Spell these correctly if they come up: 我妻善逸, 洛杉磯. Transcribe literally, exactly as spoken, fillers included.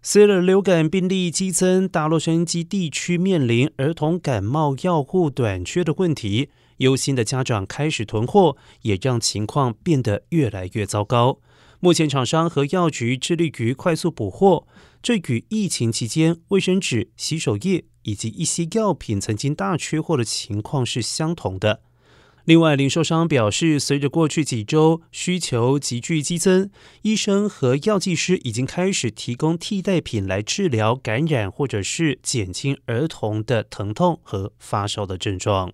随着流感病例激增，大洛杉矶地区面临儿童感冒药物短缺的问题，忧心的家长开始囤货，也让情况变得越来越糟糕。目前厂商和药局致力于快速补货，这与疫情期间卫生纸、洗手液以及一些药品曾经大缺货的情况是相同的。另外，零售商表示，随着过去几周需求急剧激增，医生和药剂师已经开始提供替代品来治疗感染或者是减轻儿童的疼痛和发烧的症状。